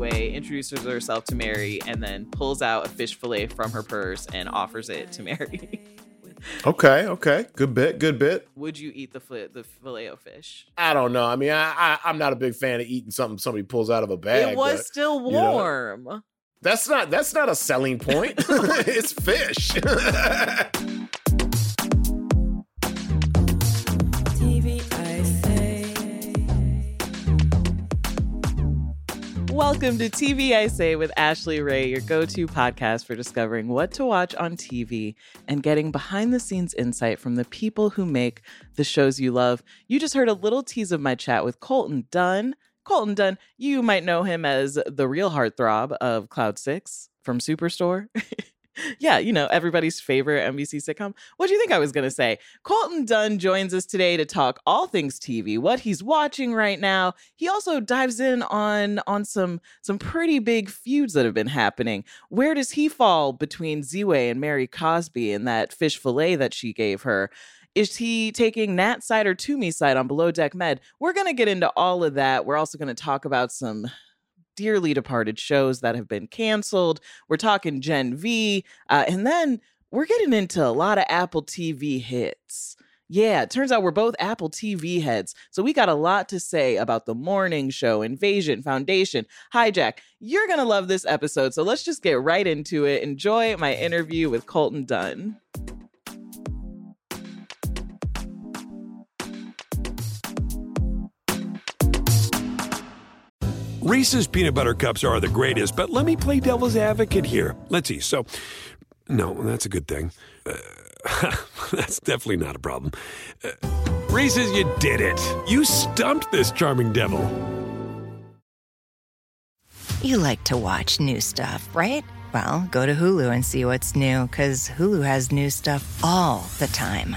Ziwe, introduces herself to Mary, and then pulls out a fish fillet from her purse and offers it to Mary. Okay. Good bit. Would you eat the fillet of fish? I don't know. I mean, I'm not a big fan of eating something somebody pulls out of a bag. It was still warm. You know, that's not a selling point. It's fish. Welcome to TV I Say with Ashley Ray, your go-to podcast for discovering what to watch on TV and getting behind-the-scenes insight from the people who make the shows you love. You just heard a little tease of my chat with Colton Dunn. Colton Dunn, you might know him as the real heartthrob of Cloud Six from Superstore. Yeah, you know, everybody's favorite NBC sitcom. What do you think I was going to say? Colton Dunn joins us today to talk all things TV, what he's watching right now. He also dives in on some pretty big feuds that have been happening. Where does he fall between Ziwe and Mary Cosby and that fish fillet that she gave her? Is he taking Nat's side or Tumi's side on Below Deck Med? We're going to get into all of that. We're also going to talk about some dearly departed shows that have been canceled. We're talking Gen V. And then we're getting into a lot of Apple TV hits. Yeah, it turns out we're both Apple TV heads. So we got a lot to say about The Morning Show, Invasion, Foundation, Hijack. You're going to love this episode. So let's just get right into it. Enjoy my interview with Colton Dunn. Reese's Peanut Butter Cups are the greatest, but let me play devil's advocate here. Let's see. So, no, that's a good thing. That's definitely not a problem. Reese's, you did it. You stumped this charming devil. You like to watch new stuff, right? Well, go to Hulu and see what's new, because Hulu has new stuff all the time.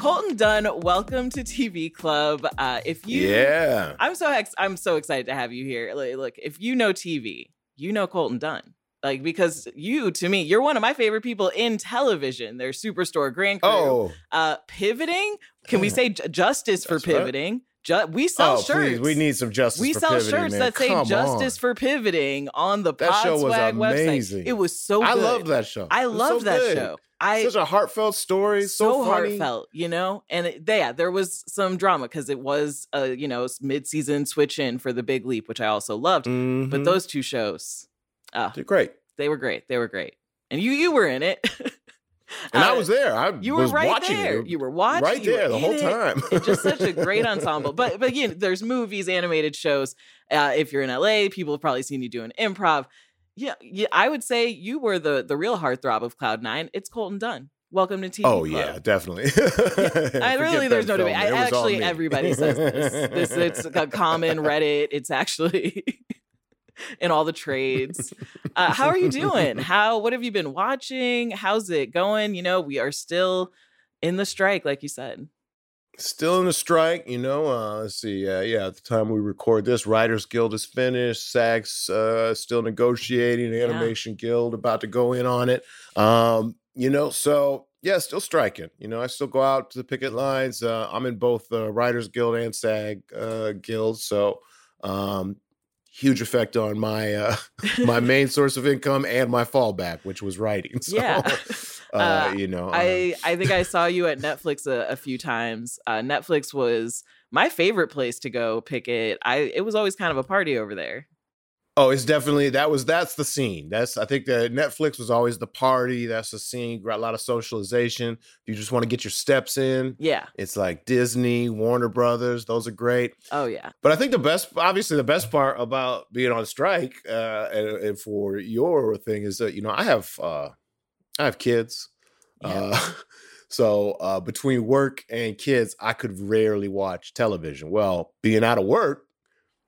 Colton Dunn, welcome to TV Club. I'm so excited to have you here. Like, look, if you know TV, you know Colton Dunn. Like, because you, to me, you're one of my favorite people in television. There's Superstore, Grand Crew, Pivoting. Can we say justice for Pivoting? Right. We sell shirts. Please, we need some justice. We for sell pivoting, shirts man. That say Come justice on. For pivoting on the Pod Swag website. It was so good. I loved that show. I loved that good. Show. Such a heartfelt story. So funny. Heartfelt, you know? And there was some drama because it was a, you know, mid-season switch in for The Big Leap, which I also loved. Mm-hmm. But those two shows. They're great. They were great. And you were in it. And I was there. You were right there. You were watching. Right there the whole time. It's just such a great ensemble. But you know, there's movies, animated shows. If you're in LA, people have probably seen you doing improv. Yeah, I would say you were the real heartthrob of Cloud Nine. It's Colton Dunn. Welcome to TV Club. Yeah, definitely. There's no debate. Everybody says this. It's a common Reddit. It's actually in all the trades. How are you doing? What have you been watching? How's it going? You know, we are still in the strike, like you said. Still in the strike, you know. Let's see. At the time we record this, Writers Guild is finished. SAG's still negotiating. The Animation Guild about to go in on it. Still striking. You know, I still go out to the picket lines. I'm in both the Writers Guild and SAG Guild, so huge effect on my my main source of income and my fallback, which was writing. So. Yeah. I think I saw you at Netflix a few times. Netflix was my favorite place to go picket. It was always kind of a party over there. Oh, it's definitely that's the scene. I think that Netflix was always the party. That's the scene. Got a lot of socialization. If you just want to get your steps in, it's like Disney, Warner Brothers. Those are great. Oh yeah. But I think the best part about being on strike and for your thing is that, you know, I have kids. So between work and kids, I could rarely watch television. Well, being out of work,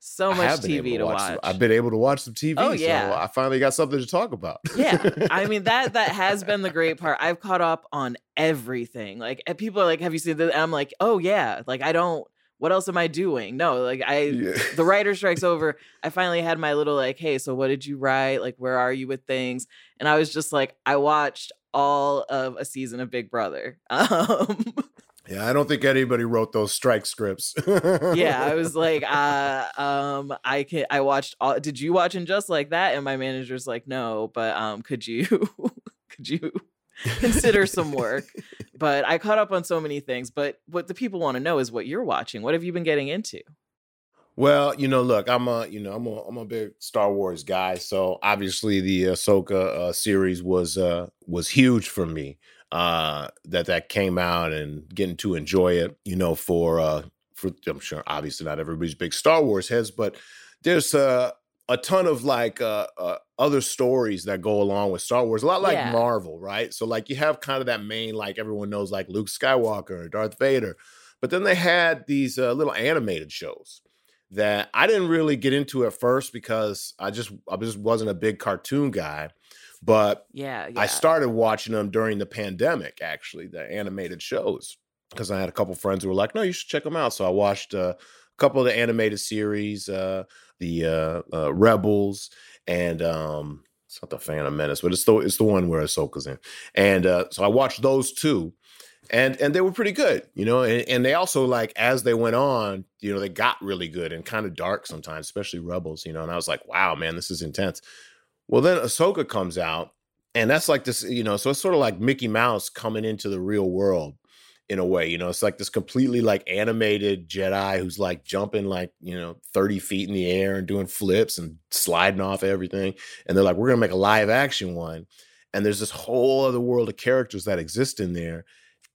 So much TV to watch. I've been able to watch some TV. Oh, yeah. So I finally got something to talk about. Yeah. I mean, that has been the great part. I've caught up on everything. Like, people are like, have you seen this? And I'm like, oh, yeah. Like, I don't. What else am I doing? No, like the writer strike's over. I finally had my little like, hey, so what did you write? Like, where are you with things? And I was just like, I watched all of a season of Big Brother. Yeah, I don't think anybody wrote those strike scripts. Yeah, I was like, I watched all. Did you watch And Just Like That? And my manager's like, no, but could you consider some work? But I caught up on so many things. But what the people want to know is what you're watching. What have you been getting into? Well, you know, look, I'm a big Star Wars guy, so obviously the Ahsoka series was huge for me. That came out and getting to enjoy it, you know, for I'm sure obviously not everybody's big Star Wars heads, but there's a ton of like other stories that go along with Star Wars, a lot like Marvel, right? So like you have kind of that main, like everyone knows, like Luke Skywalker or Darth Vader, but then they had these little animated shows that I didn't really get into at first because I just wasn't a big cartoon guy, but I started watching them during the pandemic, actually, the animated shows, because I had a couple friends who were like, no, you should check them out. So I watched a couple of the animated series, the Rebels, and it's not the Phantom Menace, but it's the one where Ahsoka's in. And so I watched those two, and they were pretty good, you know. And they also, like, as they went on, you know, they got really good and kind of dark sometimes, especially Rebels, you know. And I was like, wow, man, this is intense. Well, then Ahsoka comes out, and that's like this, you know. So it's sort of like Mickey Mouse coming into the real world. In a way, you know, it's like this completely like animated Jedi who's like jumping like, you know, 30 feet in the air and doing flips and sliding off everything. And they're like, we're going to make a live action one. And there's this whole other world of characters that exist in there.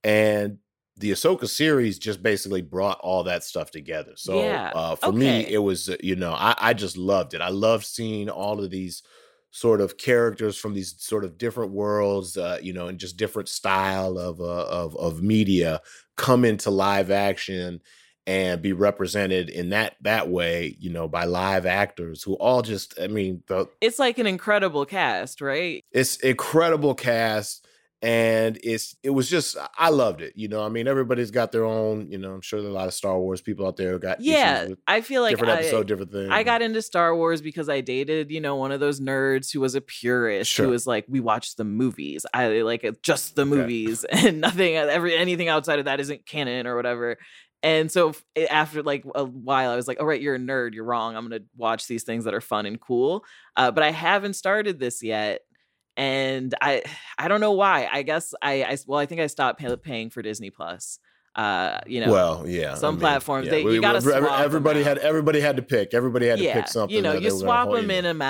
And the Ahsoka series just basically brought all that stuff together. So for me, it was, you know, I just loved it. I loved seeing all of these sort of characters from these sort of different worlds, you know, and just different style of media come into live action and be represented in that way, you know, by live actors who all just, I mean, it's like an incredible cast, right? It's incredible cast, and it was just, I loved it, you know. I mean, everybody's got their own, you know. I'm sure there are a lot of Star Wars people out there who got issues with, I feel like, different things. I got into Star Wars because I dated, you know, one of those nerds who was a purist, who was like, we watch the movies, I like just the movies, and nothing, anything outside of that isn't canon or whatever. And so after like a while, I was like, all right, you're a nerd, you're wrong, I'm gonna watch these things that are fun and cool, but I haven't started this yet. And I don't know why. I guess I think I stopped paying for Disney Plus. You know, platforms, you got to swap. Everybody had to pick something. You know, you swap them in and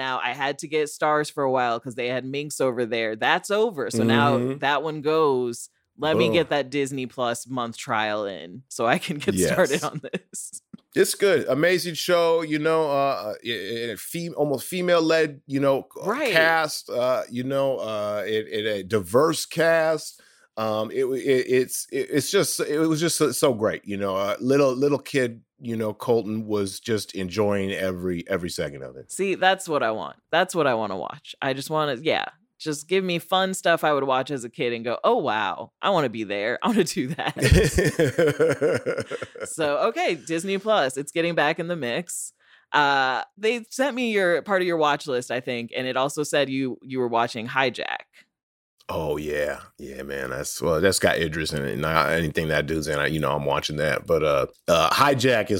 out. I had to get Stars for a while because they had Minx over there. That's over. So now that one goes. Let me get that Disney Plus month trial in so I can get started on this. It's good. Amazing show, you know, almost female-led, you know, cast, you know, a diverse cast. It was just so great, you know. Little kid, you know, Colton was just enjoying every second of it. See, that's what I want. That's what I want to watch. I just want to, just give me fun stuff I would watch as a kid and go, oh, wow, I want to be there. I want to do that. So, okay, Disney Plus, it's getting back in the mix. They sent me part of your watch list, I think, and it also said you were watching Hijack. Oh, yeah. Yeah, man. That's got Idris in it. And anything that dude's in, you know, I'm watching that. But Hijack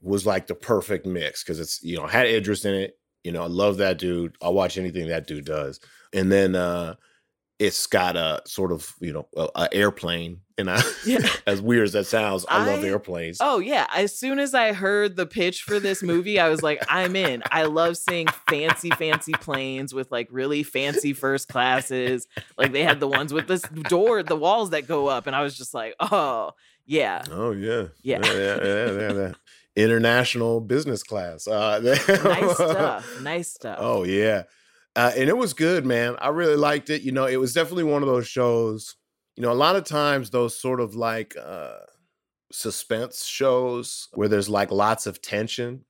was like the perfect mix because it's, you know, had Idris in it. You know, I love that dude. I'll watch anything that dude does. And then it's got a sort of, you know, an airplane. And as weird as that sounds, I love airplanes. Oh, yeah. As soon as I heard the pitch for this movie, I was like, I'm in. I love seeing fancy planes with like really fancy first classes. Like they had the ones with this door, the walls that go up. And I was just like, oh, yeah. Oh, yeah. Yeah. Yeah. International business class. Nice stuff. Oh, yeah. And it was good, man. I really liked it. You know, it was definitely one of those shows, you know, a lot of times those sort of like suspense shows where there's like lots of tension,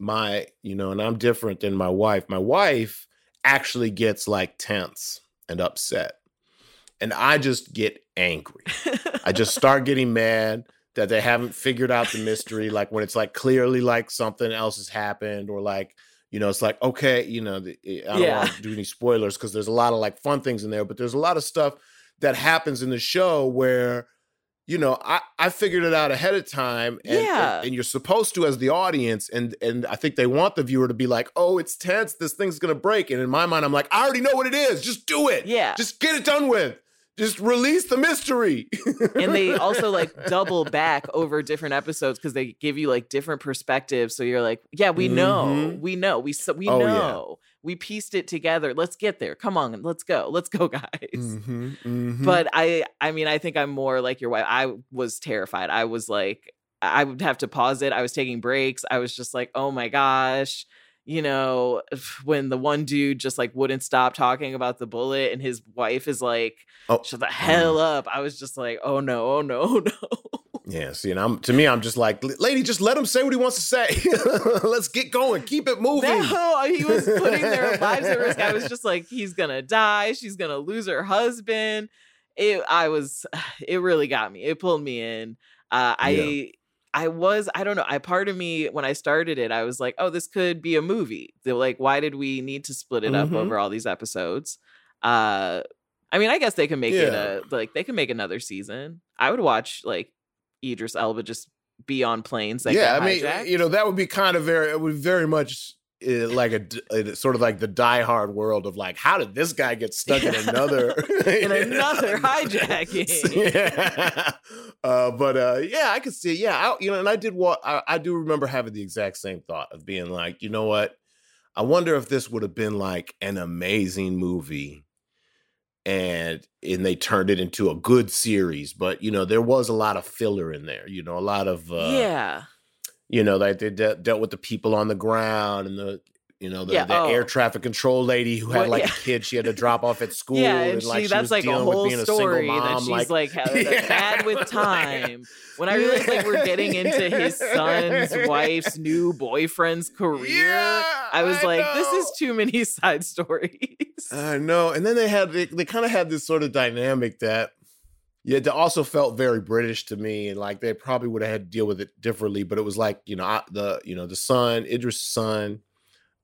my, you know, and I'm different than my wife. My wife actually gets like tense and upset. And I just get angry. I just start getting mad that they haven't figured out the mystery. Like when it's like clearly like something else has happened, or like, you know, it's like, okay, you know, I don't want to do any spoilers because there's a lot of like fun things in there, but there's a lot of stuff that happens in the show where, you know, I figured it out ahead of time, and you're supposed to as the audience, and I think they want the viewer to be like, oh, it's tense, this thing's gonna break. And in my mind, I'm like, I already know what it is. Just do it. Yeah. Just get it done with. Just release the mystery. And they also like double back over different episodes because they give you like different perspectives. So you're like, yeah, we know, we know, we know. Yeah. We pieced it together. Let's get there. Come on. Let's go. Let's go, guys. Mm-hmm, mm-hmm. But I mean, I think I'm more like your wife. I was terrified. I was like, I would have to pause it. I was taking breaks. I was just like, oh my gosh. You know, when the one dude just like wouldn't stop talking about the bullet and his wife is like, shut the hell up. I was just like, oh no, oh no, oh no. Yeah, see, and I'm just like, lady, just let him say what he wants to say. Let's get going. Keep it moving. No, he was putting their lives at risk. I was just like, he's going to die. She's going to lose her husband. It really got me. It pulled me in. I don't know. Part of me, when I started it, I was like, oh, this could be a movie. They're like, why did we need to split it up over all these episodes? I mean, I guess they can make it they can make another season. I would watch like Idris Elba just be on planes. Hijacked. You know, that would be kind of very much like a sort of like the Die Hard world of like, how did this guy get stuck in another hijacking? Yeah. But I could see it. Yeah. I do remember having the exact same thought of being like, you know what? I wonder if this would have been like an amazing movie and they turned it into a good series. But, you know, there was a lot of filler in there, you know, a lot of, you know, like they dealt with the people on the ground and the air traffic control lady who had a kid she had to drop off at school. Yeah, and she that's was like a whole story a mom, that she's like bad with time. When I realized like we're getting into his son's wife's new boyfriend's career, I was this is too many side stories. I know. And then they kind of had this sort of dynamic that. Yeah, it also felt very British to me, and like they probably would have had to deal with it differently. But it was like, you know, the son, Idris' son,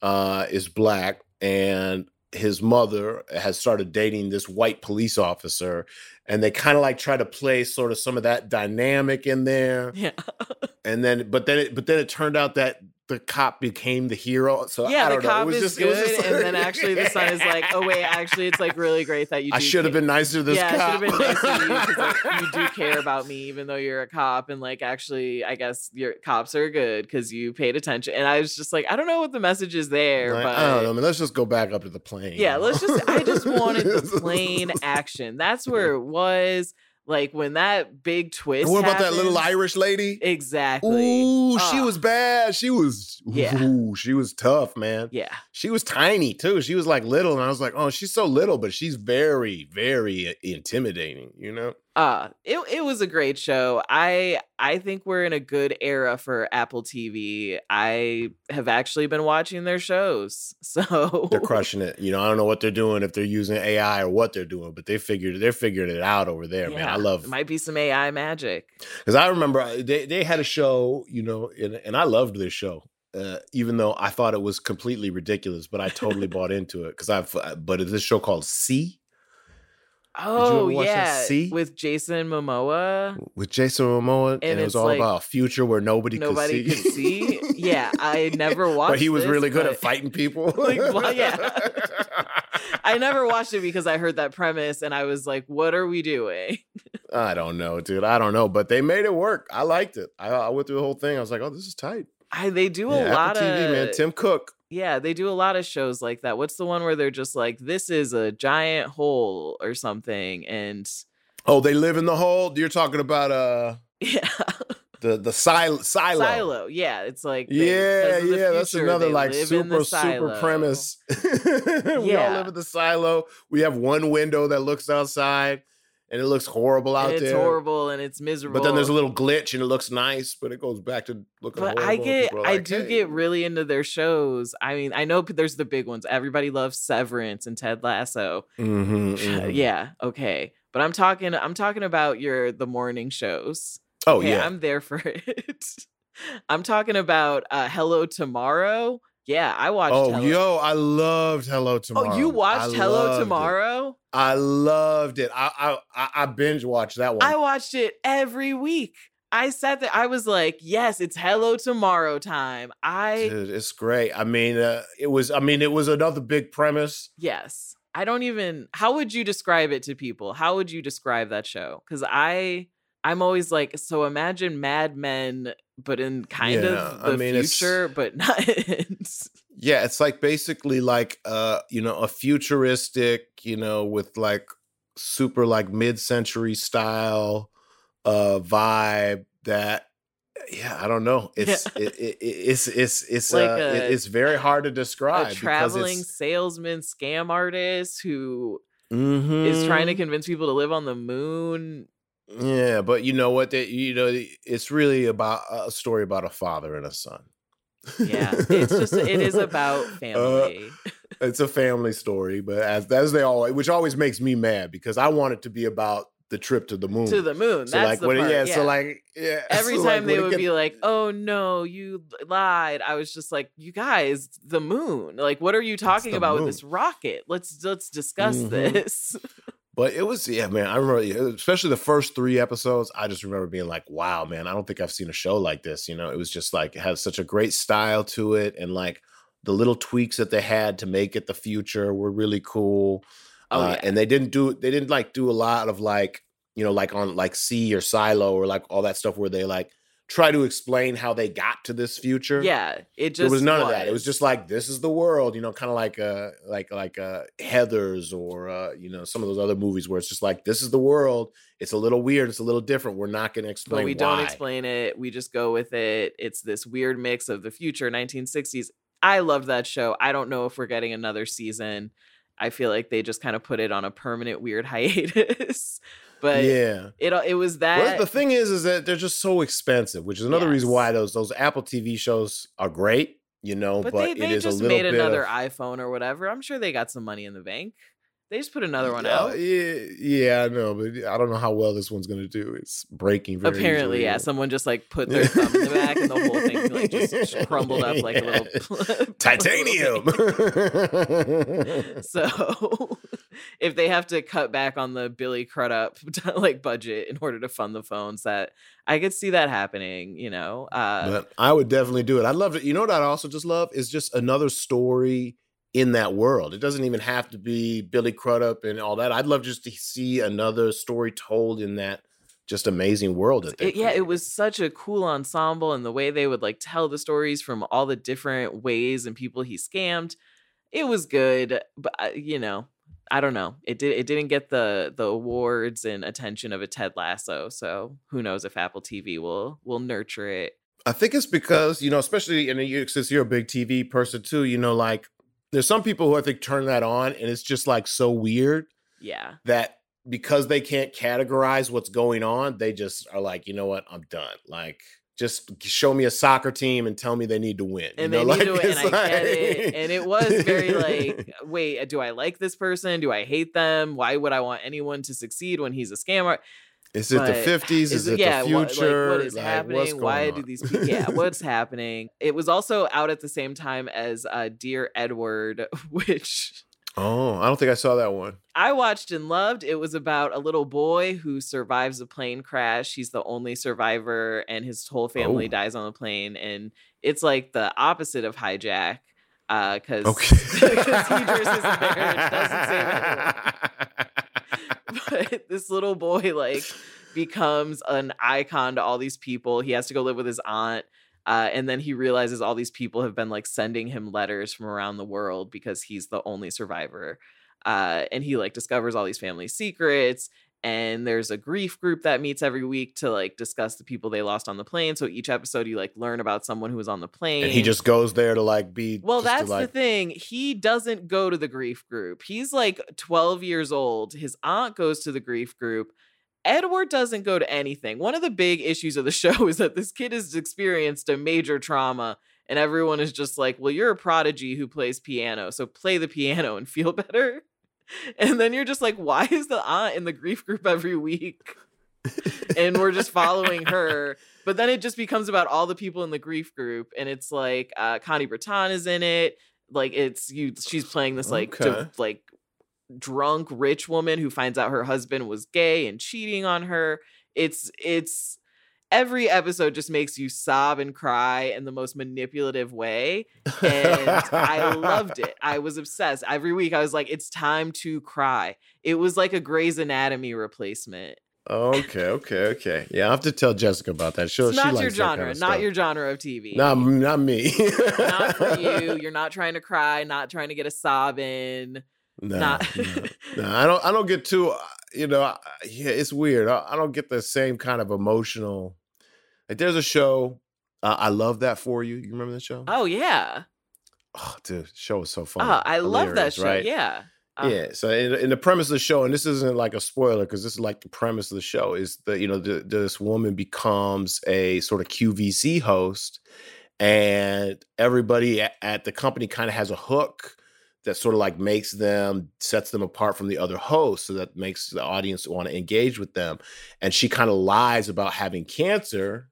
is black, and his mother has started dating this white police officer, and they kind of like try to play sort of some of that dynamic in there. Yeah, and then but then it turned out that the cop became the hero. So yeah, I don't know. Cop is good, and then actually the son is like, oh wait, actually it's like really great that you. I should have been nicer to this cop. Yeah, I should have been nicer to you because like, you do care about me, even though you're a cop, and like actually, I guess your cops are good because you paid attention. And I was just like, I don't know what the message is there, but I don't know. I mean, let's just go back up to the plane. Yeah, I just wanted the plane action. That's where it was. Like when that big twist happened. What about that little Irish lady? Exactly. Ooh, she was bad. She was, she was tough, man. Yeah. She was tiny too. She was like little. And I was like, oh, she's so little, but she's very, very intimidating, you know? It was a great show. I think we're in a good era for Apple TV. I have actually been watching their shows. So they're crushing it. You know, I don't know what they're doing, if they're using AI or what they're doing, but they're figuring it out over there, man. I love it. Might be some AI magic. Because I remember they had a show, you know, and I loved this show. Even though I thought it was completely ridiculous, but I totally bought into it but it's this show called See. Oh, yeah, See? With Jason Momoa. And it was all like, about a future where nobody could see. Nobody could see? Yeah, I never watched it. But he was really good at fighting people. Like, well, yeah. I never watched it because I heard that premise and I was like, what are we doing? I don't know, dude. I don't know. But they made it work. I liked it. I went through the whole thing. I was like, oh, this is tight. They do a lot Apple TV, man. Tim Cook. Yeah, they do a lot of shows like that. What's the one where they're just like, this is a giant hole or something, and oh, they live in the hole. You're talking about the silo. Silo, yeah. It's like future, that's another like super premise. We all live in the silo. We have one window that looks outside. and it looks horrible out there. It's horrible and it's miserable. But then there's a little glitch and it looks nice, but it goes back to looking horrible. But I do get really into their shows. I mean, I know there's the big ones. Everybody loves Severance and Ted Lasso. Mm-hmm, mm-hmm. Yeah, okay. But I'm talking about the morning shows. Oh, okay, yeah. I'm there for it. I'm talking about Hello Tomorrow. Yeah, I watched I loved Hello Tomorrow. Oh, you watched Hello Tomorrow? I loved it. I binge watched that one. I watched it every week. I sat there. I was like, yes, it's Hello Tomorrow time. Dude, it's great. I mean, it was another big premise. Yes. How would you describe it to people? How would you describe that show? Because I'm always like, so imagine Mad Men, but in kind of the future, but not. Yeah, it's like basically like, a futuristic, with like super like mid-century style vibe that, yeah, I don't know. It's like it's very hard to describe. A traveling salesman scam artist who mm-hmm. is trying to convince people to live on the moon. Yeah, but you know what? It's really about a story about a father and a son. Yeah, it is about family. It's a family story, but which always makes me mad because I want it to be about the trip to the moon. To the moon. So that's like, the part. Yeah, yeah. So like, yeah. Every time like, they would be like, "Oh no, you lied." I was just like, "You guys, the moon. Like, what are you talking about with this rocket? Let's discuss mm-hmm. this." But it was, yeah, man, I remember, especially the first 3 episodes, I just remember being like, wow, man, I don't think I've seen a show like this. It was just like, it had such a great style to it. And like the little tweaks that they had to make it the future were really cool. Oh, yeah. And they didn't like do a lot of like, like on like See or Silo or like all that stuff where they like try to explain how they got to this future. Yeah, there was none of that. It was just like, this is the world, kind of like Heathers or some of those other movies where it's just like, this is the world. It's a little weird. It's a little different. We're not going to explain. But we don't explain it. We just go with it. It's this weird mix of the future, 1960s. I loved that show. I don't know if we're getting another season. I feel like they just kind of put it on a permanent weird hiatus. But yeah, it was that. Well, the thing is that they're just so expensive, which is another reason why those Apple TV shows are great, But they just made another iPhone or whatever. I'm sure they got some money in the bank. They just put another one out. Yeah, I know, but I don't know how well this one's going to do. It's breaking very apparently, easily. Yeah. Someone just like put their thumb in the back and the whole thing like just crumbled up like a little titanium. So if they have to cut back on the Billy Crudup like budget in order to fund the phones, that I could see that happening, But I would definitely do it. I love it. You know what I also just love is just another story in that world. It doesn't even have to be Billy Crudup and all that. I'd love just to see another story told in that just amazing world. It was such a cool ensemble, and the way they would like tell the stories from all the different ways and people he scammed. It was good, but I don't know. It didn't get the awards and attention of a Ted Lasso, so who knows if Apple TV will nurture it. I think it's because, especially since you're a big TV person too, like there's some people who I think turn that on and it's just like so weird. Yeah. That because they can't categorize what's going on, they just are like, you know what? I'm done. Like, just show me a soccer team and tell me they need to win. And they need to win. And I get it. And it was very like, wait, do I like this person? Do I hate them? Why would I want anyone to succeed when he's a scammer? Is it the 50s? Is it the future? What is happening? Why do these people... Yeah, what's happening? It was also out at the same time as Dear Edward, which... Oh, I don't think I saw that one. I watched and loved. It was about a little boy who survives a plane crash. He's the only survivor, and his whole family dies on the plane. And it's like the opposite of Hijack, because he dresses there and doesn't save anyone. But this little boy like becomes an icon to all these people. He has to go live with his aunt. And then he realizes all these people have been like sending him letters from around the world because he's the only survivor. And he like discovers all these family secrets. And there's a grief group that meets every week to like discuss the people they lost on the plane. So each episode you like learn about someone who was on the plane. And he just goes there to like be. Well, that's the thing. He doesn't go to the grief group. He's like 12 years old. His aunt goes to the grief group. Edward doesn't go to anything. One of the big issues of the show is that this kid has experienced a major trauma. And everyone is just like, well, you're a prodigy who plays piano. So play the piano and feel better. And then you're just like, why is the aunt in the grief group every week? And we're just following her. But then it just becomes about all the people in the grief group. And it's like Connie Britton is in it. Like it's you. She's playing this like, like drunk rich woman who finds out her husband was gay and cheating on her. It's every episode just makes you sob and cry in the most manipulative way. And I loved it. I was obsessed. Every week I was like, it's time to cry. It was like a Grey's Anatomy replacement. Okay. Yeah, I'll have to tell Jessica about that. It's not your genre. Not your genre of TV. Not me. Not for you. You're not trying to cry, not trying to get a sob in. No, I don't get too, it's weird. I don't get the same kind of emotional. Like there's a show, I love that for you. You remember that show? Oh yeah. Oh dude, the show was so fun. Oh, I love that show. Right? Yeah. Yeah. So in the premise of the show, and this isn't like a spoiler because this is like the premise of the show is that, this woman becomes a sort of QVC host and everybody at the company kind of has a hook that sort of like sets them apart from the other hosts. So that makes the audience want to engage with them. And she kind of lies about having cancer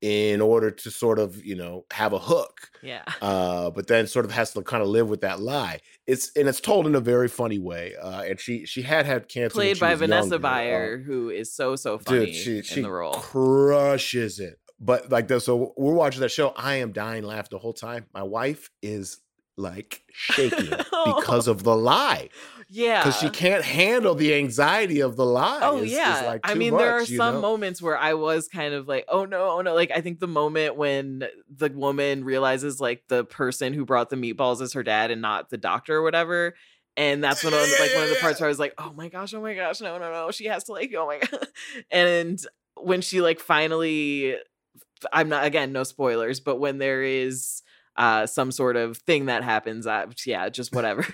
in order to sort of, have a hook. Yeah. But then sort of has to kind of live with that lie. It's told in a very funny way. And she had cancer. Played by Vanessa Bayer, who is so funny in the role. Crushes it. But like that, so we're watching that show. I am dying laugh the whole time. My wife is like shaking because of the lie. Yeah. Because she can't handle the anxiety of the lie. Oh, yeah. There are some moments where I was kind of like, oh no. Like, I think the moment when the woman realizes, like, the person who brought the meatballs is her dad and not the doctor or whatever. And that's when one of the parts where I was like, oh my gosh, no. She has to, like, oh my God. And when she, like, finally, no spoilers, but when there is some sort of thing that happens. Just whatever.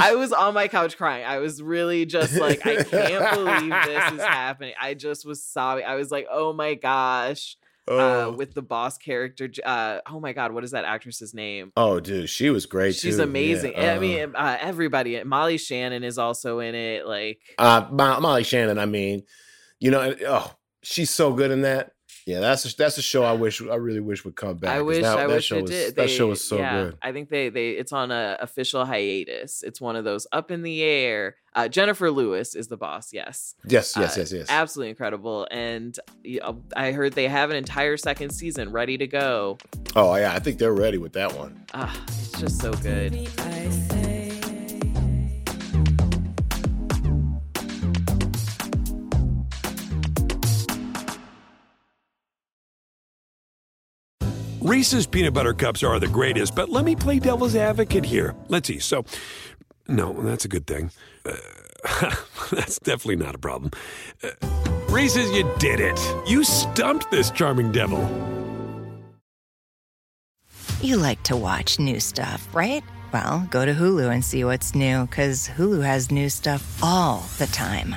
I was on my couch crying. I was really just like, I can't believe this is happening. I just was sobbing. I was like, oh my gosh. With the boss character. Oh my God, what is that actress's name? Oh, dude, she was great. She's amazing. Yeah. Everybody. Molly Shannon is also in it. Like, Molly Shannon. She's so good in that. Yeah, that's a show I really wish would come back. I wish it did. That show was so good. I think it's on an official hiatus. It's one of those up in the air. Jennifer Lewis is the boss. Yes. Absolutely incredible. And I heard they have an entire second season ready to go. Oh yeah, I think they're ready with that one. It's just so good. Reese's peanut butter cups are the greatest, but let me play devil's advocate here. Let's see. So, no, that's a good thing. That's definitely not a problem. Reese's, you did it. You stumped this charming devil. You like to watch new stuff, right? Well, go to Hulu and see what's new, because Hulu has new stuff all the time.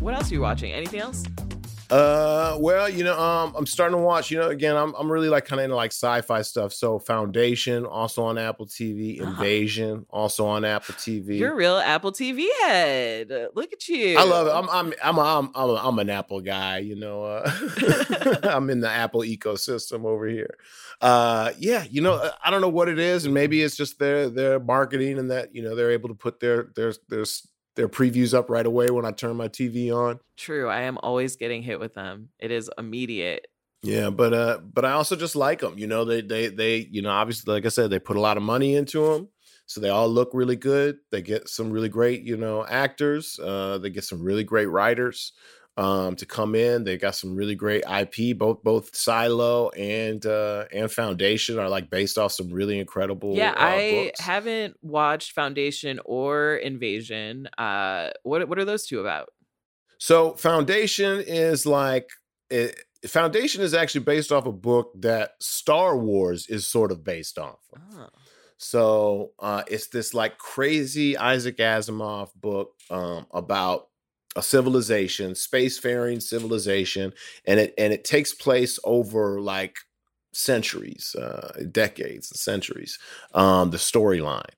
What else are you watching? Anything else? Well, I'm starting to watch, again, I'm really like kind of into like sci-fi stuff. So Foundation, also on Apple TV, Invasion, also on Apple TV. You're a real Apple TV head. Look at you. I love it. I'm an Apple guy, I'm in the Apple ecosystem over here. I don't know what it is, and maybe it's just their marketing and that, they're able to put their their previews up right away when I turn my TV on. True. I am always getting hit with them. It is immediate. Yeah, but I also just like them. You know, they you know, obviously, like I said, they put a lot of money into them. So they all look really good. They get some really great, you know, actors. They get some really great writers to come in. They got some really great IP. Both Silo and Foundation are like based off some really incredible. Yeah, I haven't watched Foundation or Invasion. What are those two about? So Foundation is like it. Foundation is actually based off a book that Star Wars is sort of based off of. Oh. So it's this like crazy Isaac Asimov book about a civilization, spacefaring civilization, and it takes place over like centuries, decades, and centuries. The storyline,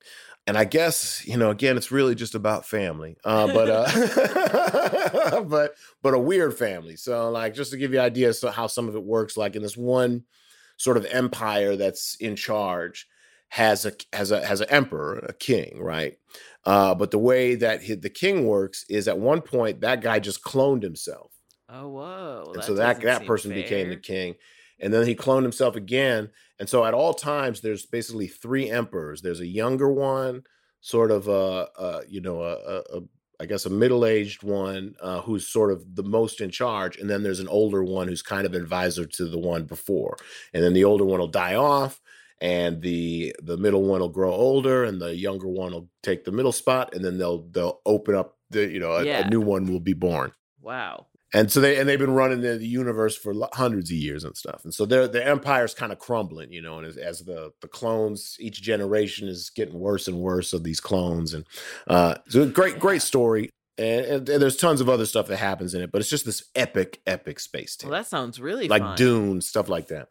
and I guess you know again, it's really just about family, but a weird family. So like just to give you ideas of how some of it works, like in this one sort of empire that's in charge. Has an emperor, a king, right? But the way that the king works is at one point that guy just cloned himself. Oh, whoa! And so that person became the king, and then he cloned himself again. And so at all times, there's basically three emperors. There's a younger one, sort of I guess a middle-aged one who's sort of the most in charge, and then there's an older one who's kind of an advisor to the one before, and then the older one will die off. And the middle one will grow older, and the younger one will take the middle spot, and then they'll open up the a new one will be born. Wow! And so they've been running the universe for hundreds of years and stuff. And so the empire's kind of crumbling, you know. And as the clones, each generation is getting worse and worse of these clones. And so great story. And there's tons of other stuff that happens in it, but it's just this epic space tale. Well, that sounds really like fun. Dune, stuff like that.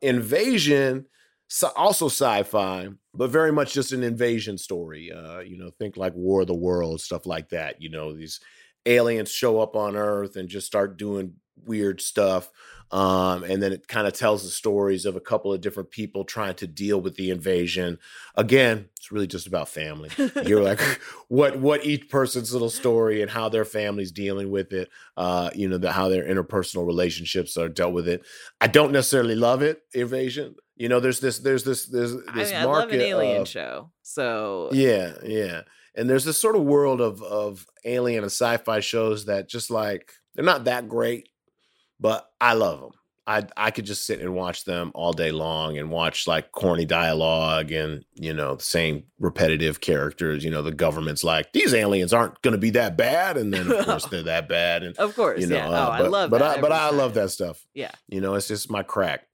Invasion. So also sci-fi, but very much just an invasion story. Think like War of the Worlds, stuff like that. You know, these aliens show up on Earth and just start doing weird stuff. And then it kind of tells the stories of a couple of different people trying to deal with the invasion. Again, it's really just about family. You're like, what each person's little story and how their family's dealing with it. How their interpersonal relationships are dealt with it. I don't necessarily love it, Invasion. You know, there's this market. I love an alien show, so yeah, and there's this sort of world of alien and sci-fi shows that just like they're not that great, but I love them. I could just sit and watch them all day long and watch like corny dialogue and the same repetitive characters. You know, the government's like these aliens aren't going to be that bad, and then of course they're that bad, and of course I love that. But I love that stuff. Yeah, it's just my crack.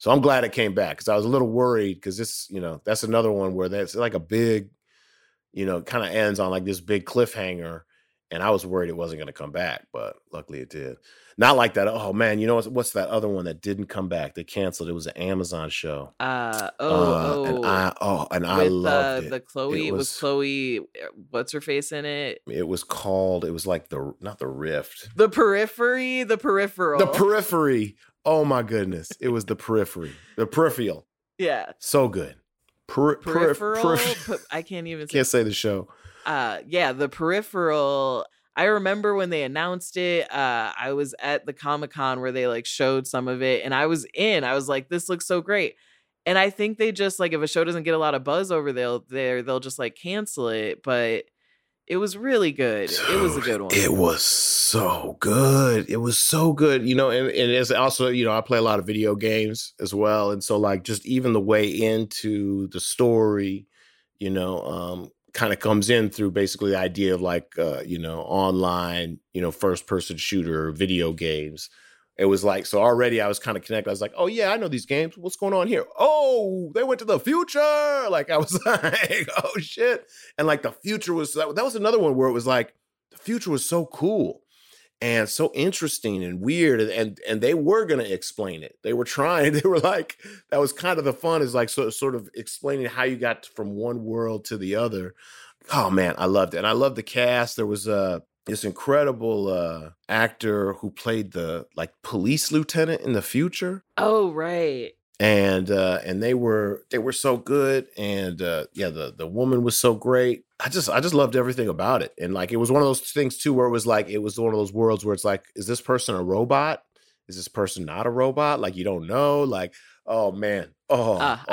So I'm glad it came back because I was a little worried because this, that's another one where that's like a big, kind of ends on like this big cliffhanger. And I was worried it wasn't going to come back, but luckily it did. Not like that. Oh, man. You know, what's that other one that didn't come back? They canceled. It was an Amazon show. And I loved it. Was Chloe, what's her face in it? It was called, it was like not The Rift. The Periphery. Oh, my goodness. It was The Periphery. The Peripheral. Yeah. So good. I can't even say. Can't say the show. The Peripheral. I remember when they announced it, I was at the Comic-Con where they like showed some of it and I was like, this looks so great. And I think they just like, if a show doesn't get a lot of buzz over there, they'll just like cancel it. But it was really good. Dude, it was a good one. It was so good. It was so good. And it's also, I play a lot of video games as well. And so like just even the way into the story, kind of comes in through basically the idea of like, online, first person shooter video games. It was like, so already I was kind of connected. I was like, oh yeah, I know these games. What's going on here? Oh, they went to the future. Like I was like, oh shit. And like the future was, that was another one where it was like, the future was so cool and so interesting and weird. And they were going to explain it. They were trying, they were like, that was kind of the fun is like, so, sort of explaining how you got from one world to the other. Oh man, I loved it. And I loved the cast. There was this incredible actor who played the like police lieutenant in the future. Oh right. And they were so good. And the woman was so great. I just loved everything about it. And like, it was one of those things too, where it was like, it was one of those worlds where it's like, is this person a robot? Is this person not a robot? Like, you don't know. Like, oh man. That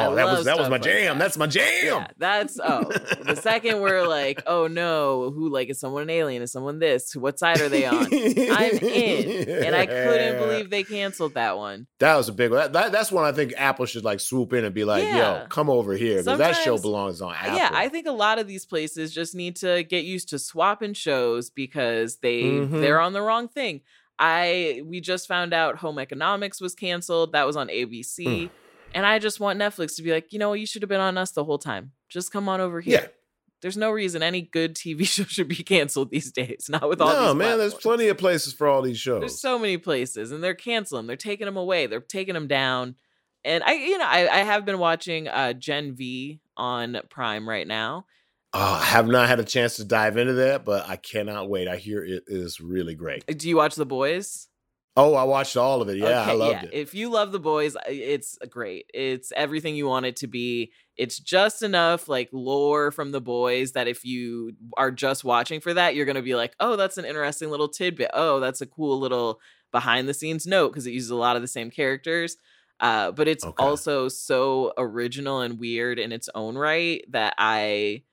was my jam. That's my jam. Yeah, that's the second we're like, oh no, who, like, is someone an alien? Is someone this? What side are they on? I'm in. And I couldn't believe they canceled that one. That was a big one. That's one I think Apple should like swoop in and be like, yo, come over here. Because that show belongs on Apple. Yeah, I think a lot of these places just need to get used to swapping shows because they're on the wrong thing. We just found out Home Economics was canceled. That was on ABC. Mm. And I just want Netflix to be like, you know, you should have been on us the whole time. Just come on over here. Yeah. There's no reason any good TV show should be canceled these days. Not with all these platforms. There's plenty of places for all these shows. There's so many places, and they're canceling. They're taking them away. They're taking them down. And I have been watching Gen V on Prime right now. I have not had a chance to dive into that, but I cannot wait. I hear it is really great. Do you watch The Boys? Oh, I watched all of it. Yeah, okay, I loved it. If you love The Boys, it's great. It's everything you want it to be. It's just enough like lore from The Boys that if you are just watching for that, you're going to be like, oh, that's an interesting little tidbit. Oh, that's a cool little behind the scenes note because it uses a lot of the same characters. But it's also so original and weird in its own right that I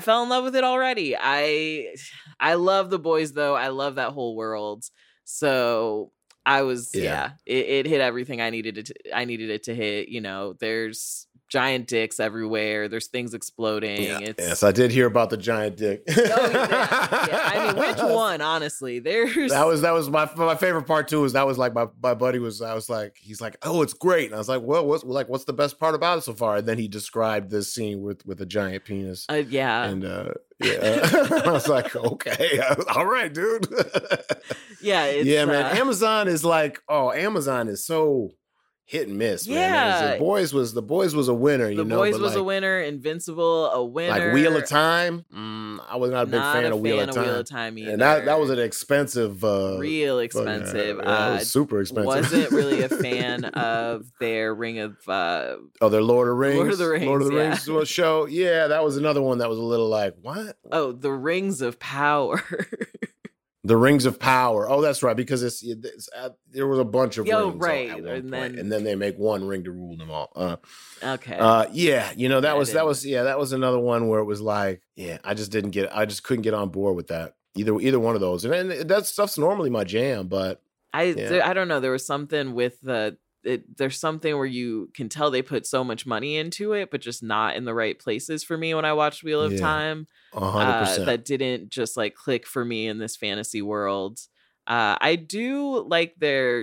fell in love with it already. I love The Boys, though. I love that whole world. So I was, it hit everything I needed it to hit. You know, there's giant dicks everywhere. There's things exploding. Yeah. Yes, I did hear about the giant dick. I mean, which one? Honestly, that was my favorite part too. Is that was like my buddy was. I was like, he's like, oh, it's great, and I was like, well, what's the best part about it so far? And then he described this scene with a giant penis. I was like, okay, all right, dude. Man. Amazon is like, Amazon is so. Hit and miss, man. The Boys was a winner, you know. The Boys was a winner, Invincible, a winner. Like Wheel of Time, I was not a big fan of Wheel of Time either. And that was an expensive... real expensive. It was super expensive. Wasn't really a fan of their Ring of... their Lord of the Rings. Lord of the Rings show. Yeah, that was another one that was a little like, what? Oh, the Rings of Power. The Rings of Power. Oh, that's right, because it's there was a bunch of rings at one point, and then they make one ring to rule them all. That was another one where it was like, I just couldn't get on board with that either one of those, and that stuff's normally my jam, but I don't know. There was something with there's something where you can tell they put so much money into it, but just not in the right places for me when I watched Wheel of Time. 100%. That didn't just like click for me in this fantasy world. I do like they've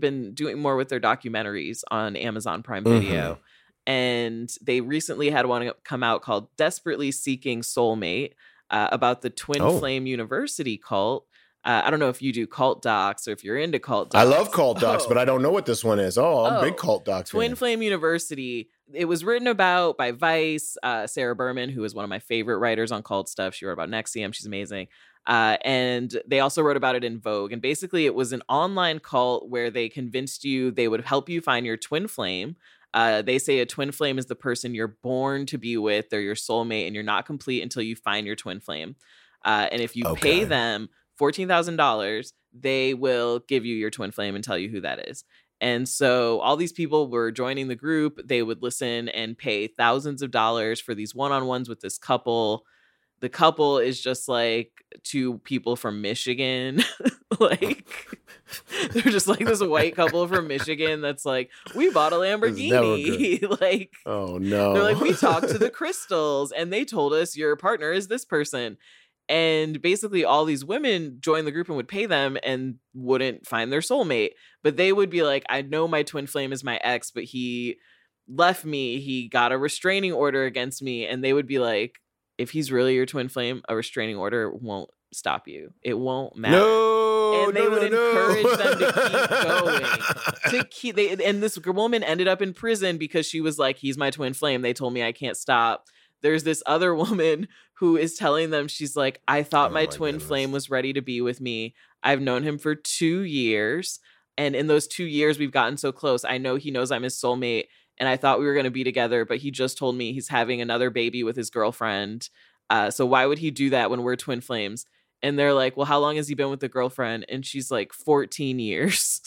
been doing more with their documentaries on Amazon Prime Video. And they recently had one come out called Desperately Seeking Soulmate about the Twin Flame University cult. I don't know if you do cult docs or if you're into cult docs. I love cult docs, but I don't know what this one is. I'm a big cult doc fan. Twin Flame University. It was written about by Vice, Sarah Berman, who is one of my favorite writers on cult stuff. She wrote about NXIVM. She's amazing. And they also wrote about it in Vogue. And basically, it was an online cult where they convinced you they would help you find your twin flame. They say a twin flame is the person you're born to be with. They're your soulmate, and you're not complete until you find your twin flame. And if you pay them... $14,000, they will give you your twin flame and tell you who that is. And so all these people were joining the group. They would listen and pay thousands of dollars for these one-on-ones with this couple. The couple is just like two people from Michigan. They're just like this white couple from Michigan that's like, we bought a Lamborghini. Oh no. They're like, we talked to the crystals and they told us your partner is this person. And basically all these women joined the group and would pay them and wouldn't find their soulmate. But they would be like, I know my twin flame is my ex, but he left me. He got a restraining order against me. And they would be like, if he's really your twin flame, a restraining order won't stop you. It won't matter. And they would encourage them to keep going. And this woman ended up in prison because she was like, he's my twin flame. They told me I can't stop. There's this other woman who is telling them, she's like, I thought my twin flame was ready to be with me. I've known him for 2 years. And in those 2 years, we've gotten so close. I know he knows I'm his soulmate. And I thought we were going to be together, but he just told me he's having another baby with his girlfriend. So why would he do that when we're twin flames? And they're like, well, how long has he been with the girlfriend? And she's like, 14 years.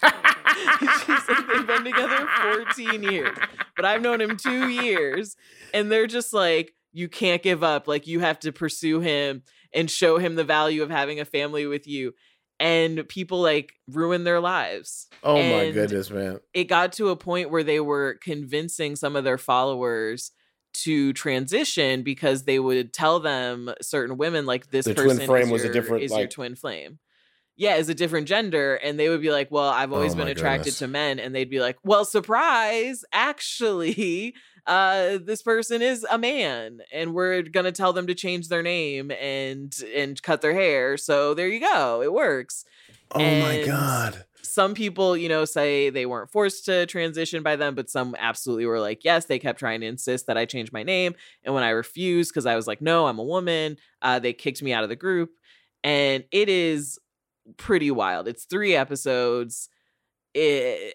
She's like, they've been together 14 years. But I've known him 2 years. And they're just like, you can't give up. Like, you have to pursue him and show him the value of having a family with you. And people like ruin their lives. Oh, and my goodness, man. It got to a point where they were convincing some of their followers to transition because they would tell them certain women, like, this the person twin flame is, was your, a different, is like, your twin flame. Yeah, is a different gender. And they would be like, well, I've always been attracted to men. And they'd be like, well, surprise, actually, this person is a man. And we're going to tell them to change their name and cut their hair. So there you go. It works. Oh, and my God. Some people, you know, say they weren't forced to transition by them, but some absolutely were like, yes, they kept trying to insist that I change my name. And when I refused, because I was like, no, I'm a woman, they kicked me out of the group. And it is pretty wild. It's 3 episodes.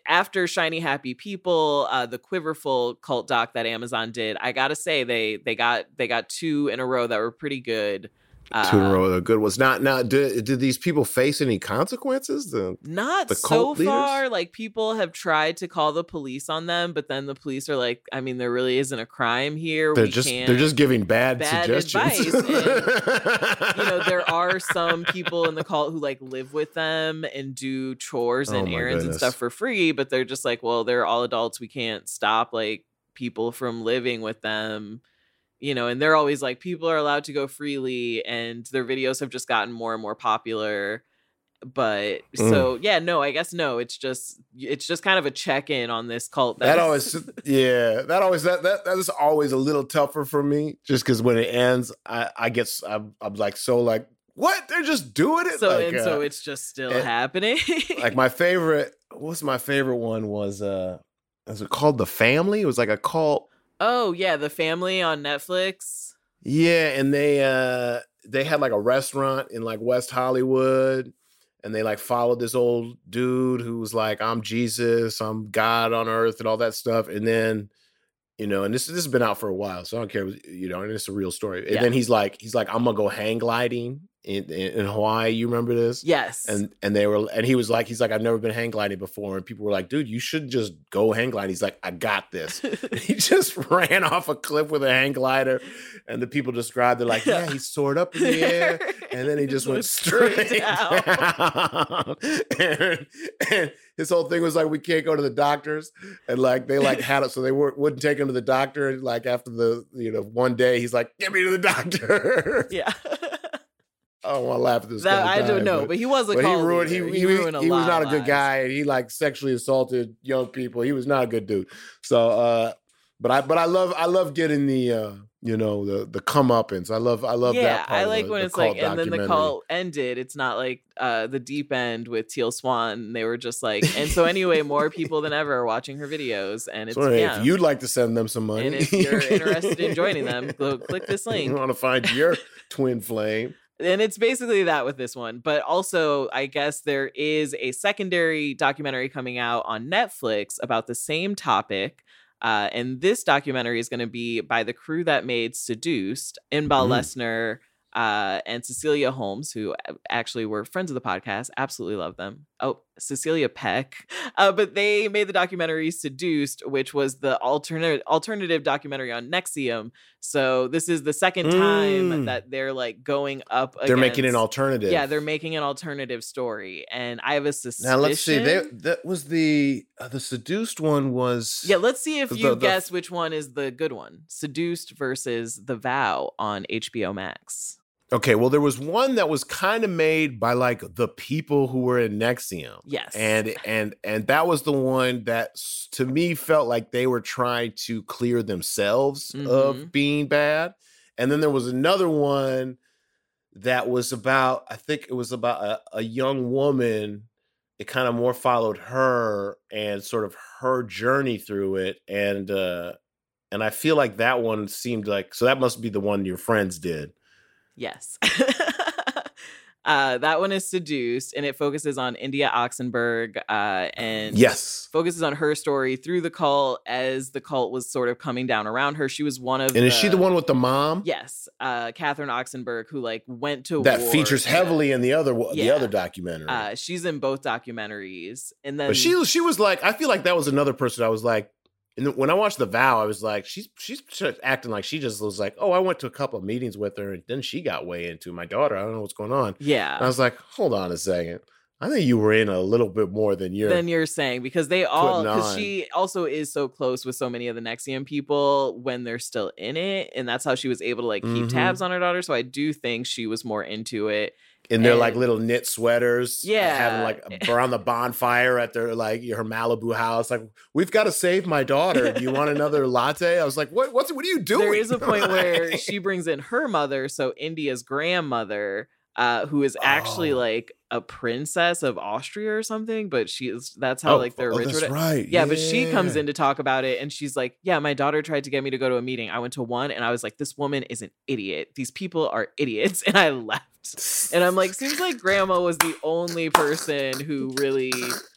After Shiny Happy People, the Quiverful cult doc that Amazon did, I gotta say they got 2 in a row that were pretty good. 2 in a row, the good ones. Now, did these people face any consequences? Not so far. Like, people have tried to call the police on them, but then the police are like, I mean, there really isn't a crime here. They're just giving bad suggestions. And, you know, there are some people in the cult who like live with them and do chores and errands and stuff for free, but they're just like, well, they're all adults. We can't stop like people from living with them. You know, and they're always like, people are allowed to go freely, and their videos have just gotten more and more popular. But so, yeah, no, I guess no. It's just kind of a check in on this cult. That is always a little tougher for me, just because when it ends, I'm like, so like, what? They're just doing it. So like, and so it's just still happening. Like, my favorite, one was it called The Family? It was like a cult. Oh, yeah, The Family on Netflix. Yeah, and they had like a restaurant in like West Hollywood, and they like followed this old dude who was like, I'm Jesus, I'm God on earth and all that stuff. And then, you know, and this has been out for a while, so I don't care, you know, and it's a real story. And yeah. Then he's like, I'm going to go hang gliding in Hawaii. You remember this? Yes. And they were, and he's like, I've never been hang gliding before. And people were like, dude, you should just go hang gliding. He's like, I got this. He just ran off a cliff with a hang glider, and the people described, they're like, yeah, he soared up in the air, and then he just went straight down. And his whole thing was like, we can't go to the doctors, and like they like had it, so they wouldn't take him to the doctor. And like after the, you know, one day, he's like, get me to the doctor. Yeah. I don't want to laugh at this guy. I don't know, but he was a cult. He ruined a lot. He was not a good guy, and he like sexually assaulted young people. He was not a good dude. So, but I love getting the you know, the comeuppance. I love that part. Yeah, I like when it's like, and then the cult ended. It's not like the deep end with Teal Swan. They were just like, and so anyway, more people than ever are watching her videos. And it's if you'd like to send them some money, and if you're interested in joining them, go click this link. You want to find your twin flame. And it's basically that with this one. But also, I guess there is a secondary documentary coming out on Netflix about the same topic. And this documentary is going to be by the crew that made Seduced, Inbal Lesner and Cecilia Holmes, who actually were friends of the podcast. Absolutely love them. Oh, Cecilia Peck. But they made the documentary Seduced, which was the alternative documentary on NXIVM. So this is the second time that they're like going up against. They're making an alternative. Yeah, they're making an alternative story. And I have a suspicion. Now, let's see. That was the Seduced one was. Yeah, let's see if you guess which one is the good one. Seduced versus The Vow on HBO Max. Okay, well, there was one that was kind of made by like the people who were in NXIVM. Yes. And that was the one that to me felt like they were trying to clear themselves of being bad. And then there was another one that was about, I think it was about a young woman. It kind of more followed her and sort of her journey through it. And I feel like that one seemed like, so that must be the one your friends did. Yes. That one is Seduced, and it focuses on India Oxenberg and focuses on her story through the cult as the cult was sort of coming down around her. She was one of is she the one with the mom? Yes. Catherine Oxenberg, who like went to war. Features heavily in the other documentary. She's in both documentaries. And then but she was like, I feel like that was another person I was like, and when I watched The Vow, I was like, she's acting like she just was like, oh, I went to a couple of meetings with her, and then she got way into my daughter. I don't know what's going on. Yeah. And I was like, hold on a second. I think you were in a little bit more than you're saying, because she also is so close with so many of the NXIVM people when they're still in it. And that's how she was able to like keep tabs on her daughter. So I do think she was more into it. And they're like little knit sweaters. Yeah. Having like around the bonfire at their like her Malibu house. Like, we've got to save my daughter. Do you want another latte? I was like, what are you doing? There is a point where she brings in her mother. So India's grandmother, who is actually like a princess of Austria or something. But that's how like they're rich. That's right. Yeah, yeah. But she comes in to talk about it. And she's like, yeah, my daughter tried to get me to go to a meeting. I went to one and I was like, this woman is an idiot. These people are idiots. And I left. And I'm like, seems like grandma was the only person who really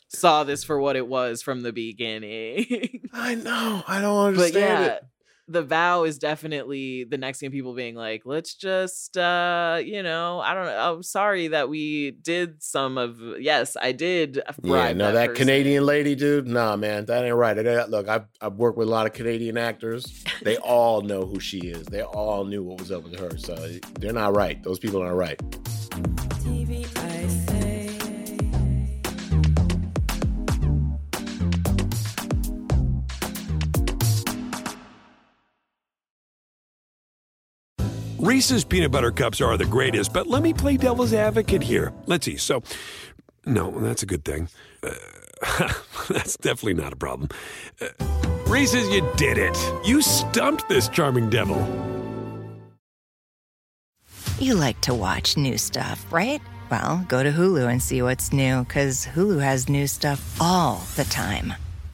saw this for what it was from the beginning. I know. I don't understand it. The Vow is definitely the NXIVM people being like, let's just, I don't know. I'm sorry that we did some of. Yes, I did. Yeah, no, that Canadian lady, dude. Nah, man, that ain't right. Look, I've worked with a lot of Canadian actors. They all know who she is. They all knew what was up with her. So they're not right. Those people aren't right. TV, I say. Reese's peanut butter cups are the greatest, but let me play devil's advocate here. Let's see. So, no, that's a good thing. That's definitely not a problem. Reese's, you did it. You stumped this charming devil. You like to watch new stuff, right? Well, go to Hulu and see what's new, because Hulu has new stuff all the time.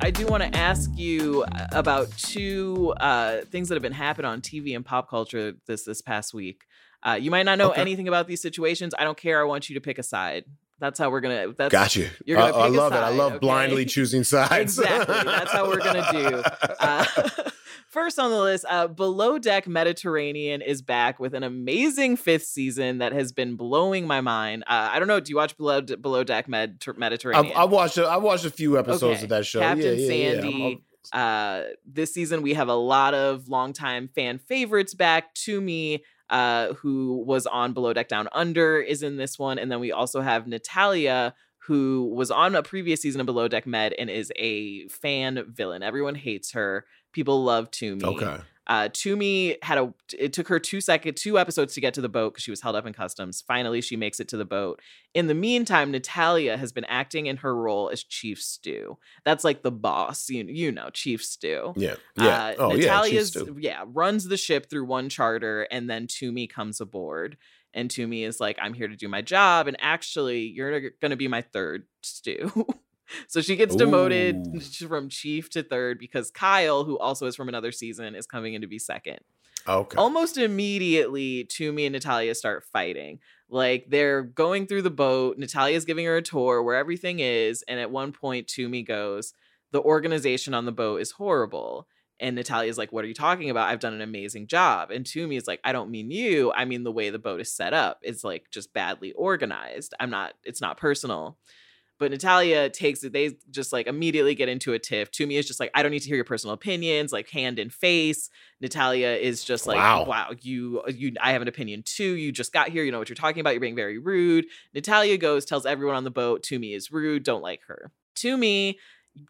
I do want to ask you about two things that have been happening on TV and pop culture this past week. You might not know anything about these situations. I don't care. I want you to pick a side. That's how we're going to. Got you. You're gonna pick a side. I love it. I love blindly choosing sides. Exactly. That's how we're going to do. First on the list, Below Deck Mediterranean is back with an amazing fifth season that has been blowing my mind. I don't know. Do you watch Below Deck Mediterranean? I watched a few episodes of that show. Captain Sandy. Yeah. This season, we have a lot of longtime fan favorites back. Tumi, who was on Below Deck Down Under, is in this one. And then we also have Natalia, who was on a previous season of Below Deck Med and is a fan villain. Everyone hates her. People love Tumi. Okay. Tumi it took her two episodes to get to the boat because she was held up in customs. Finally, she makes it to the boat. In the meantime, Natalia has been acting in her role as Chief Stew. That's like the boss, you know, Chief Stew. Yeah. Yeah. Natalia's Chief Stew. Yeah, runs the ship through one charter, and then Tumi comes aboard. And Tumi is like, I'm here to do my job, and actually, you're going to be my third stew. So she gets demoted from chief to third because Kyle, who also is from another season, is coming in to be second. Okay. Almost immediately, Tumi and Natalia start fighting. Like, they're going through the boat. Natalia's giving her a tour where everything is. And at one point, Tumi goes, the organization on the boat is horrible. And Natalia's like, what are you talking about? I've done an amazing job. And Tumi is like, I don't mean you. I mean the way the boat is set up. It's like just badly organized. It's not personal. But Natalia takes it. They just like immediately get into a tiff. Tumi is just like, I don't need to hear your personal opinions, like hand in face. Natalia is just like, wow, you, I have an opinion too. You just got here. You know what you're talking about. You're being very rude. Natalia goes, tells everyone on the boat, Tumi is rude. Don't like her. Tumi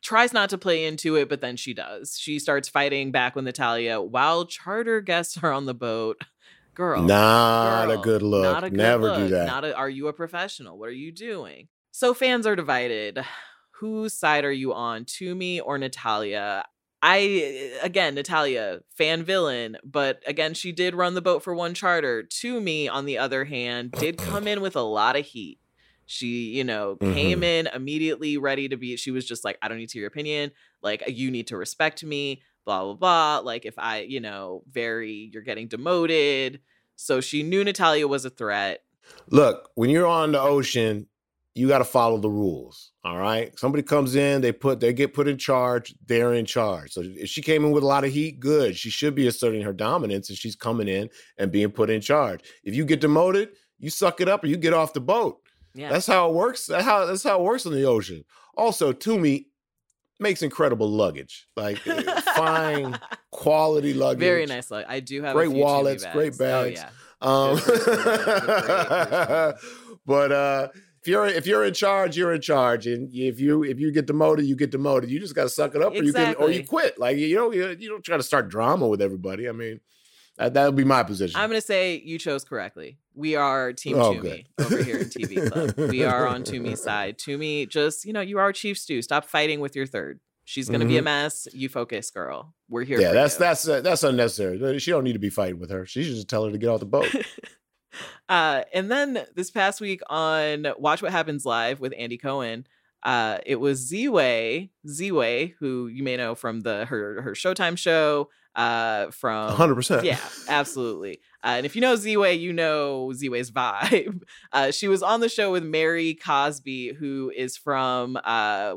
tries not to play into it, but then she does. She starts fighting back with Natalia while charter guests are on the boat. Girl. Not a good look. Not a good Never look. Do that. Not a, are you a professional? What are you doing? So fans are divided. Whose side are you on? Tumi or Natalia? Natalia, fan villain, but again, she did run the boat for one charter. Tumi, on the other hand, did come in with a lot of heat. She, came in immediately ready to be, she was just like, I don't need to hear your opinion. Like, you need to respect me, blah, blah, blah. Like, if I, you're getting demoted. So she knew Natalia was a threat. Look, when you're on the ocean, you got to follow the rules, all right? Somebody comes in, they get put in charge, they're in charge. So if she came in with a lot of heat, good. She should be asserting her dominance, and she's coming in and being put in charge. If you get demoted, you suck it up, or you get off the boat. Yeah. That's how it works. That's how it works in the ocean. Also, Tumi makes incredible luggage, like fine quality luggage. Very nice luggage. I do have great a few wallets, Tumi bags. Great bags. Oh, yeah. But. If you're in charge, you're in charge, and if you get demoted, you get demoted. You just got to suck it up, or you quit. Like you don't try to start drama with everybody. I mean, that would be my position. I'm gonna say you chose correctly. We are Team Tumi over here in TV Club. We are on Tumi's side. Tumi, just you are Chief Stew. Stop fighting with your third. She's gonna be a mess. You focus, girl. We're here. Yeah, for you. That's unnecessary. She don't need to be fighting with her. She should just tell her to get off the boat. And then this past week on Watch What Happens Live with Andy Cohen, it was Ziwe, who you may know from her Showtime show, from 100%. Yeah, absolutely. And if you know Ziwe, you know Ziwe's vibe. She was on the show with Mary Cosby, who is from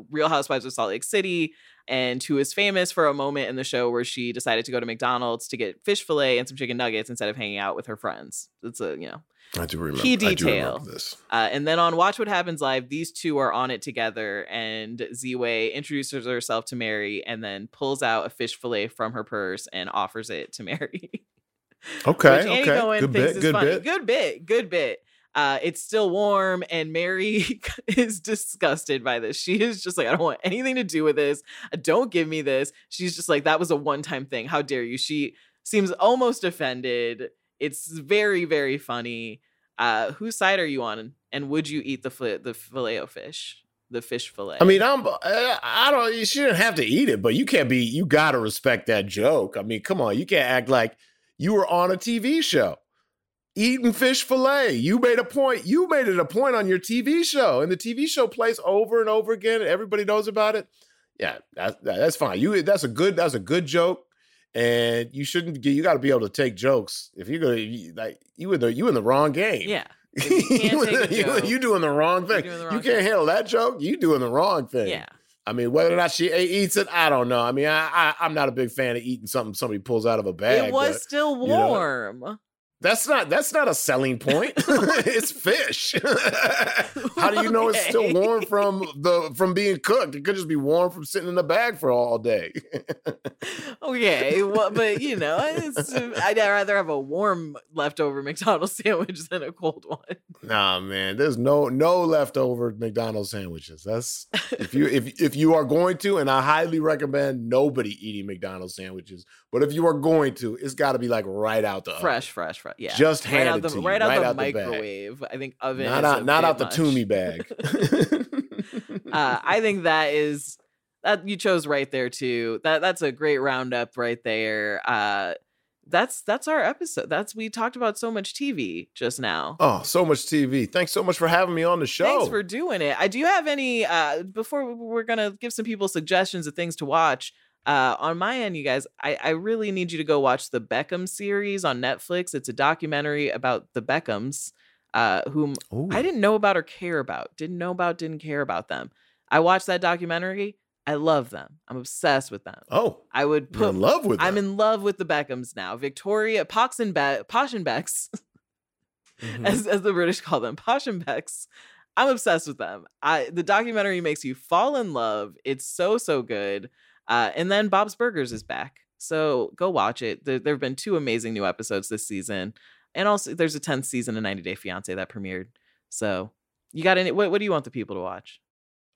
Real Housewives of Salt Lake City, and who is famous for a moment in the show where she decided to go to McDonald's to get fish fillet and some chicken nuggets instead of hanging out with her friends. It's I do remember. Key detail. I do remember this. And then on Watch What Happens Live, these two are on it together, and Ziwe introduces herself to Mary and then pulls out a fish fillet from her purse and offers it to Mary. Okay. Which Annie Cohen thinks is funny. Good bit. It's still warm, and Mary is disgusted by this. She is just like, I don't want anything to do with this. Don't give me this. She's just like, that was a one-time thing. How dare you? She seems almost offended. It's very, very funny. Whose side are you on? And would you eat the filet-o-fish? The fish fillet. I mean, I don't. She didn't have to eat it, but you gotta respect that joke. I mean, come on, you can't act like you were on a TV show. Eating fish fillet. You made it a point on your TV show, and the TV show plays over and over again, and everybody knows about it. Yeah, that's fine. That's a good joke, and you got to be able to take jokes. If you're gonna you in the wrong game. Yeah, you doing the wrong thing. You can't handle that joke. You doing the wrong thing. Yeah. I mean, whether or not she eats it, I don't know. I mean, I'm not a big fan of eating something somebody pulls out of a bag. It was still warm. That's not a selling point. It's fish. How do you know it's still warm from being cooked? It could just be warm from sitting in the bag for all day. Okay, but I'd rather have a warm leftover McDonald's sandwich than a cold one. Nah, man, there's no leftover McDonald's sandwiches. That's if you are going to, and I highly recommend nobody eating McDonald's sandwiches. But if you are going to, it's got to be like right out the fresh. Yeah, just hand it to you right out the microwave. Bag. I think oven. Not out the Tumi bag. I think that is that you chose right there too. That's a great roundup right there. That's our episode. We talked about so much TV just now. Oh, so much TV. Thanks so much for having me on the show. Thanks for doing it. I do have any before we're gonna give some people suggestions of things to watch. On my end, you guys, I really need you to go watch the Beckham series on Netflix. It's a documentary about the Beckhams, whom Ooh. I didn't know about or care about. Didn't care about them. I watched that documentary. I love them. I'm obsessed with them. Oh, I'm in love with the Beckhams now. Victoria Poshenbecks, as the British call them, Poshenbecks. I'm obsessed with them. The documentary makes you fall in love. It's so good. And then Bob's Burgers is back. So go watch it. There have been 2 amazing new episodes this season. And also there's a 10th season of 90 Day Fiancé that premiered. So you got what do you want the people to watch?